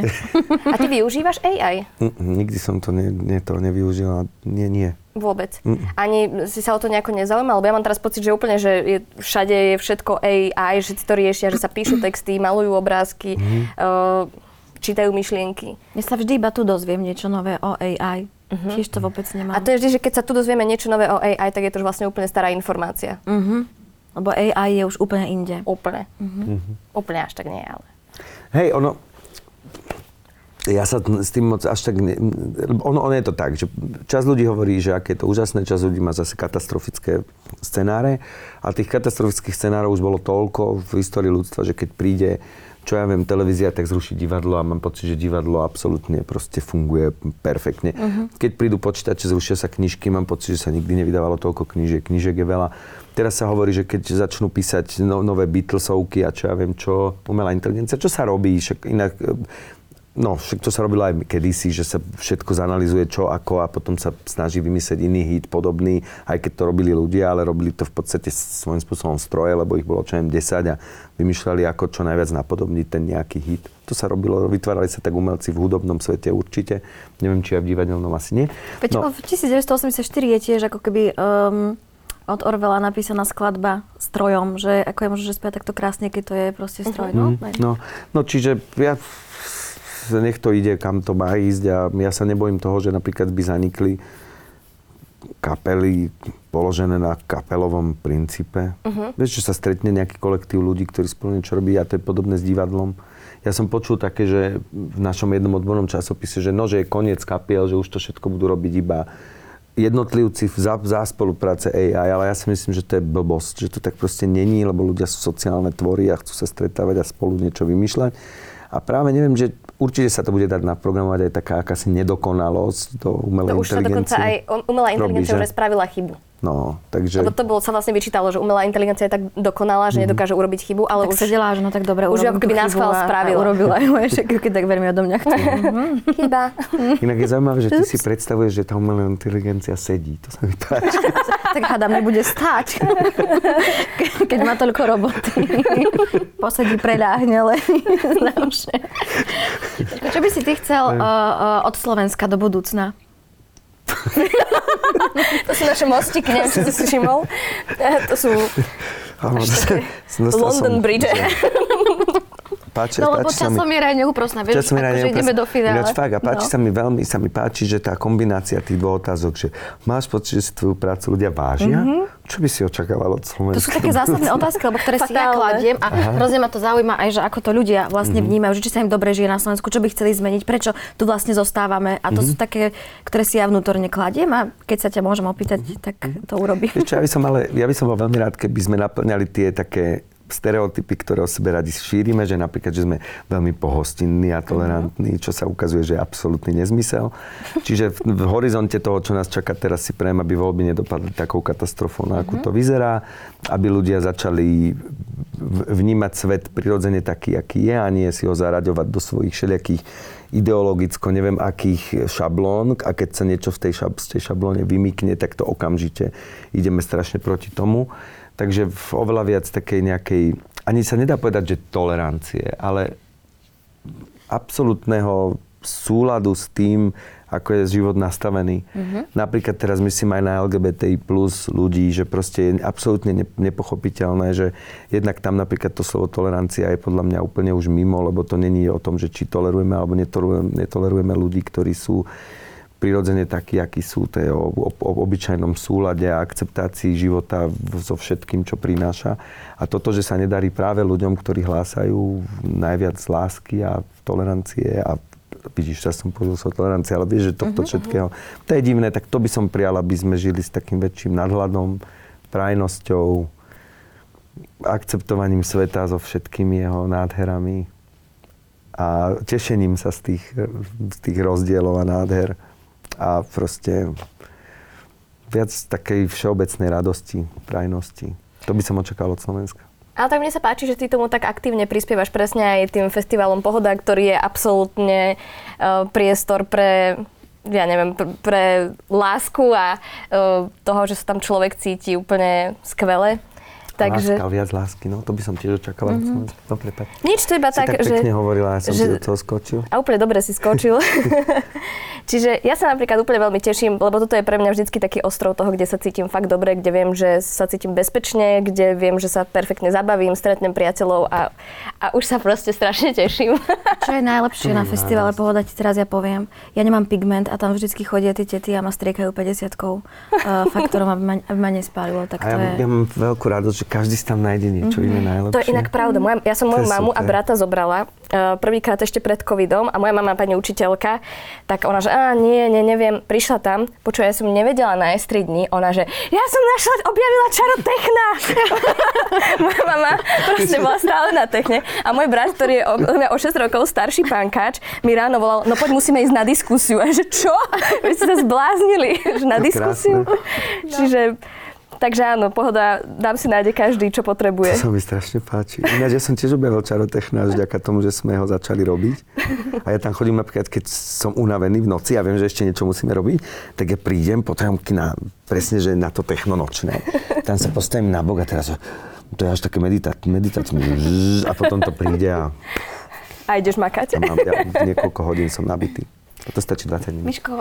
A ty využívaš AI? Nikdy som to nevyužila. Nie. Vôbec. Ani si sa o to nejako nezaujímal, lebo ja mám teraz pocit, že úplne, že je, všade je všetko AI, že si to riešia, že sa píšu texty, malujú obrázky, čítajú myšlienky. Ja sa vždy iba tu dozviem niečo nové o AI. Tiež to vôbec nemám. A to je vždy, že keď sa tu dozvieme niečo nové o AI, tak je to už vlastne úplne stará informácia. Lebo AI je už úplne inde. Úplne. Úplne až tak nie, ale... Hej, ono... Ja sa s tým moc až tak... Ono je to tak, že časť ľudí hovorí, že aké je to úžasné, časť ľudí má zase katastrofické scenáre. A tých katastrofických scenárov už bolo toľko v histórii ľudstva, že keď príde, čo ja viem, televízia, tak zruší divadlo a mám pocit, že divadlo absolútne proste funguje perfektne. Keď prídu počítače, zrušia sa knižky, mám pocit, že sa nikdy nevydávalo toľko knížiek. Knížek je veľa. Teraz sa hovorí, že keď začnú písať nové Beatlesovky a čo ja viem, čo umelá inteligencia, čo sa robí, inak... No, však to sa robilo aj kedysi, že sa všetko zanalizuje čo, ako a potom sa snaží vymyslieť iný hit podobný, aj keď to robili ľudia, ale robili to v podstate svojím spôsobom stroje, lebo ich bolo čo 10 a vymýšľali ako čo najviac napodobniť ten nejaký hit. To sa robilo, vytvárali sa tak umelci v hudobnom svete určite, neviem či aj v divadelnom asi nie. Veď v 1984 je tiež ako keby od Orwella napísaná skladba strojom, že ako je možno, že spia takto krásne, keď to je proste stroj, No, čiže ja... Nech to ide, kam to má ísť a ja sa nebojím toho, že napríklad by zanikli kapely položené na kapelovom princípe. Vieš, že sa stretne nejaký kolektív ľudí, ktorí spolu niečo robí a to je podobné s divadlom. Ja som počul také, že v našom jednom odbornom časopise, že že je koniec kapiel, že už to všetko budú robiť iba jednotlivci za spolupráce AI, ale ja si myslím, že to je blbosť, že to tak proste není, lebo ľudia sú sociálne tvory a chcú sa stretávať a spolu niečo vymýšľať. A práve neviem, že určite sa to bude dať naprogramovať aj taká akási nedokonalosť do umelej inteligencie. To už sa dokonca aj umelá inteligencia už spravila chybu. No, takže... Lebo to bolo, sa vlastne vyčítalo, že umelá inteligencia je tak dokonalá, že nedokáže urobiť chybu, ale tak už... Tak sedela, že no tak dobre, urobím tú chybu a urobila ju, keď tak veľmi odo mňa chce. Chyba. Inak je zaujímavé, že ty si predstavuješ, že tá umelá inteligencia sedí. To sa mi páči. Tak hádam, nebude stáť, keď má toľko roboty. Posedí, preľahne, len znamšie. Čo by si ty chcel od Slovenska do budúcna? To sú naše mostiky, neviem, čo si si všimol. To sú London Bridge. páči, no, páči sa mi. No lebo časomiera je neúprostná, vieš, akože ideme do finále. Ináč fakt, a páči sa mi veľmi, sa mi páči, že tá kombinácia tých dvoch otázok, že máš pocit, že tvoju prácu ľudia vážia? Mm-hmm. Čo by si očakávala od Slovenska? To sú také zásadné otázky, lebo ktoré si ja kladiem a hrozne ma to zaujíma aj, že ako to ľudia vlastne vnímajú, že či sa im dobre žije na Slovensku, čo by chceli zmeniť, prečo tu vlastne zostávame. A to sú také, ktoré si ja vnútorne kladiem a keď sa ťa môžem opýtať, tak to urobím. Ešte, ja by som bol veľmi rád, keby sme naplňali tie také stereotypy, ktoré o sebe radi šírime, že napríklad, že sme veľmi pohostinní a tolerantní, čo sa ukazuje, že je absolútny nezmysel. Čiže v horizonte toho, čo nás čaká teraz, si prajem, aby voľby nedopadli takou katastrofou, na akú to vyzerá, aby ľudia začali vnímať svet prirodzene taký, aký je, a nie si ho zaraďovať do svojich všelijakých ideologicko, neviem akých šablón, a keď sa niečo z tej šablóne vymykne, tak to okamžite ideme strašne proti tomu. Takže v oveľa viac takej nejakej, ani sa nedá povedať, že tolerancie, ale absolútneho súladu s tým, ako je život nastavený. Napríklad teraz myslím aj na LGBTI plus ľudí, že proste je absolútne nepochopiteľné, že jednak tam napríklad to slovo tolerancia je podľa mňa úplne už mimo, lebo to není o tom, že či tolerujeme alebo netolerujeme ľudí, ktorí sú prirodzene takí, akí sú, to je o obyčajnom súlade a akceptácii života so všetkým, čo prináša. A toto, že sa nedarí práve ľuďom, ktorí hlásajú najviac lásky a tolerancie a vidíš, že som použil slovo tolerancie, ale vieš, že tohto všetkého, to je divné, tak to by som prijal, aby sme žili s takým väčším nadhľadom, prajnosťou, akceptovaním sveta so všetkými jeho nádherami a tešením sa z tých rozdielov a nádher. A proste viac takej všeobecnej radosti, prajnosti. To by som očakal od Slovenska. Ale tak mne sa páči, že ty tomu tak aktívne prispievaš presne aj tým festivalom Pohoda, ktorý je absolútne priestor pre, ja neviem, pre lásku a toho, že sa tam človek cíti úplne skvele. Takže... Láska, viac lásky, no to by som tiež očakala. Dobre, Pať. Nič, to iba tak, že... pekne hovorila, ja som si do toho skočil. A úplne dobre si skočil. Čiže ja sa napríklad úplne veľmi teším, lebo toto je pre mňa vždycky taký ostrov toho, kde sa cítim fakt dobre, kde viem, že sa cítim bezpečne, kde viem, že sa perfektne zabavím, stretnem priateľov a už sa proste strašne teším. Čo je najlepšie na festivale Pohoda, ti teraz ja poviem. Ja nemám pigment a tam vždycky chodia tie tety a ma striekajú 50-kou faktorom, aby ma nespálilo. Tak to je... Ja mám veľkú radosť, že každý si tam nájde niečo iné najlepšie. To je inak pravda. Ja som moju mamu a brata zobrala prvýkrát ešte pred covidom a moja mama, pani učiteľka, tak ona, že neviem, prišla tam, počuj, ja som nevedela nájsť 3 dní, ona, že ja som objavila čaro techna. Moja mama proste bola stále na techne a môj brat, ktorý je o 6 rokov starší pánkač, mi ráno volal, no poď, musíme ísť na diskusiu. A že čo? Vy ste sa zbláznili, že na diskusiu? No. Čiže... Takže áno, Pohoda, dám si nájde každý, čo potrebuje. To sa mi strašne páči. Ináč, ja som tiež objavil čarotechnáč vďaka tomu, že sme ho začali robiť. A ja tam chodím napríklad, keď som unavený v noci a viem, že ešte niečo musíme robiť, tak ja prídem, potrebujem presne, že na to techno nočné. Tam sa postavím na bok a teraz to je až také meditácie. A potom to príde a... A ideš makať? Ja niekoľko hodín som nabitý. A to stačí 20 minút. Miško,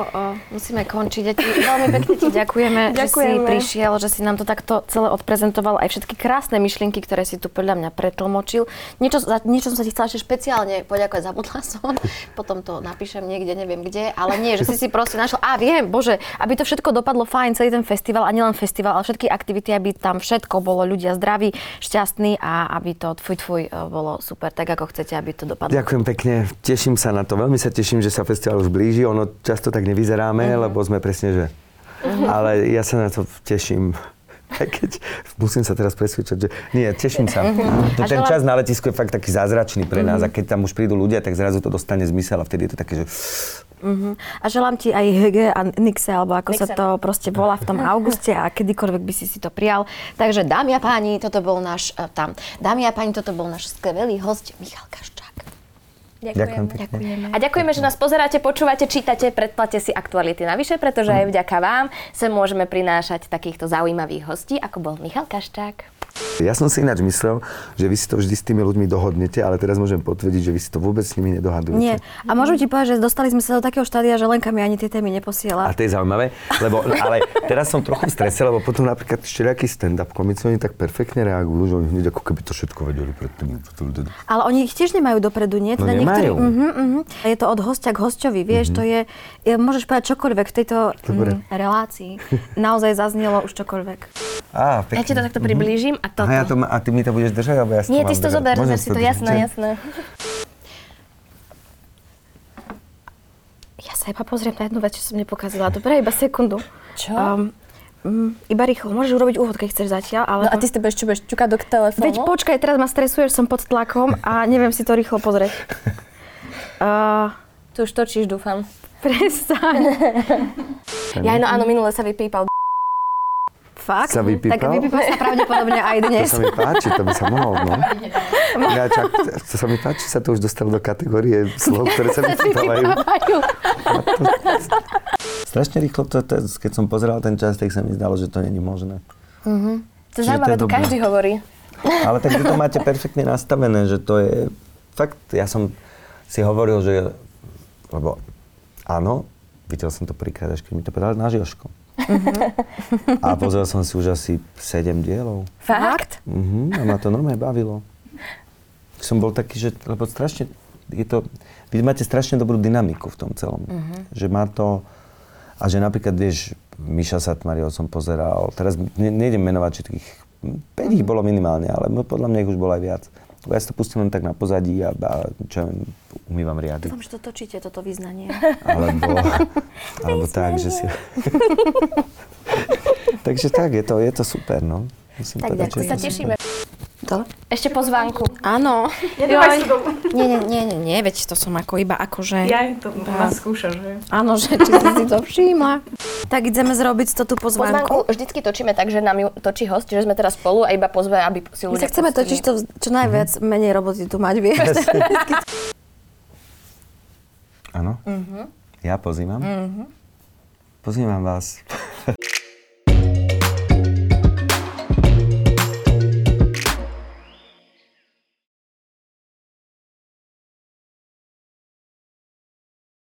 musíme končiť. Ja veľmi pekne ti ďakujeme, že si prišiel, že si nám to takto celé odprezentoval. Aj všetky krásne myšlienky, ktoré si tu podľa mňa pretlmočil. Niečo som sa ti chcela ešte špeciálne poďakovať, zabudla som. Potom to napíšem niekde, neviem kde. Ale nie, že si proste našiel. A viem, bože, aby to všetko dopadlo fajn, celý ten festival. A nielen festival, ale všetky aktivity, aby tam všetko bolo, ľudia zdraví, šťastní a aby to tvoj bolo super, tak ako chcete, aby to dopadlo. Ďakujem pekne. Teším sa na to. Veľmi sa teším, že sa festival blíži, ono často tak nevyzeráme, lebo sme presne, že... Ale ja sa na to teším. Aj keď musím sa teraz presvedčať, že nie, teším sa. Ten čas na letisku je fakt taký zázračný pre nás a keď tam už prídu ľudia, tak zrazu to dostane zmysel a vtedy je to také, že... A želám ti aj Hygge a Nikse, alebo ako Niksen sa to proste volá v tom auguste a kedykoľvek by si to prijal. Takže dámy a páni, toto bol náš skvelý hosť Michal Kaščák. Ďakujeme. A ďakujeme, že nás pozeráte, počúvate, čítate, predplate si Aktuality navyše, pretože aj vďaka vám sa môžeme prinášať takýchto zaujímavých hostí, ako bol Michal Kaščák. Ja som si ináč myslel, že vy si to vždy s tými ľuďmi dohodnete, ale teraz môžem potvrdiť, že vy si to vôbec s nimi nedohadujete. Nie. A môžem ti povedať, že dostali sme sa do takého štádia, že Lenka mi ani tie témy neposiela. A to je zaujímavé, lebo ale teraz som trochu v strese, lebo potom napríklad všelijakí stand-up komici, oni tak perfektne reagujú, že oni hneď ako keby to všetko vedeli predtým. Ale oni ich tiež nemajú dopredu, nie? Teda no nemajú. Je to od hostia k hostovi, vieš, to je môžeš povedať čokoľvek v tejto relácii. Naozaj zaznelo už čokoľvek. Á, pekne. Ja ti to takto priblížim a toto. Aha, ja to a ty mi to budeš držať, alebo ja si to mám držať? Nie, ty si to zober, zober si to, jasné. Ja sa iba pozriem na jednu vec, čo som nepokázala. Dobre, iba sekundu. Čo? Iba rýchlo, môžeš urobiť úvod, keď chceš zatiaľ, ale... No a ty si budeš čo, budeš ťukať do telefónu? Veď počkaj, teraz ma stresuješ, som pod tlakom a neviem si to rýchlo pozrieť. Tu už točíš, dúfam. Prestaň. Ja, no áno, minule sa vypípal. Fakt? Sa vypípal? Tak vypípal sa pravdepodobne aj dnes. To sa mi páči, to by sa mohol, no. Ináčak, to sa mi páči, sa to už dostalo do kategórie slov, ktoré sa vypípalajú. Strašne rýchlo, keď som pozeral ten čas, tak sa mi zdalo, že to nie je možné. To zaujímavé, to každý hovorí. Ale tak vy to máte perfektne nastavené, že to je... Fakt, ja som si hovoril, že... Lebo áno, videl som to prvýkrát, až keď mi to povedal na Žioško. A pozrel som si už asi 7 dielov. Fakt? A ma to normálne bavilo. Som bol taký, že... Lebo strašne... Je to... Vy máte strašne dobrú dynamiku v tom celom. Že má to... A že napríklad, vieš, Miša Satmariho som pozeral, teraz nejdem menovať všetkých, 5 ich bolo minimálne, ale podľa mňa ich už bolo aj viac. Ja si to pustím len tak na pozadí a čo viem, umývam riady. Dúfam, že to točíte, toto vyznanie. Alebo tak, že si... Takže tak, je to super, no. Musím tak ďakujem, sa tešíme. To? Ešte pozvánku. Áno. Nie, veď to som ako iba akože... Ja to vás skúšam, že? Áno, že či si to všimla. Tak ideme zrobiť to tú pozvánku. Pozvánku vždycky točíme tak, že nám ju točí host, že sme teraz spolu a iba pozve, aby si ľudia... My sa chceme točiť to čo najviac, menej roboty tu mať, vieš? Áno. Ja pozývam. Pozývam vás.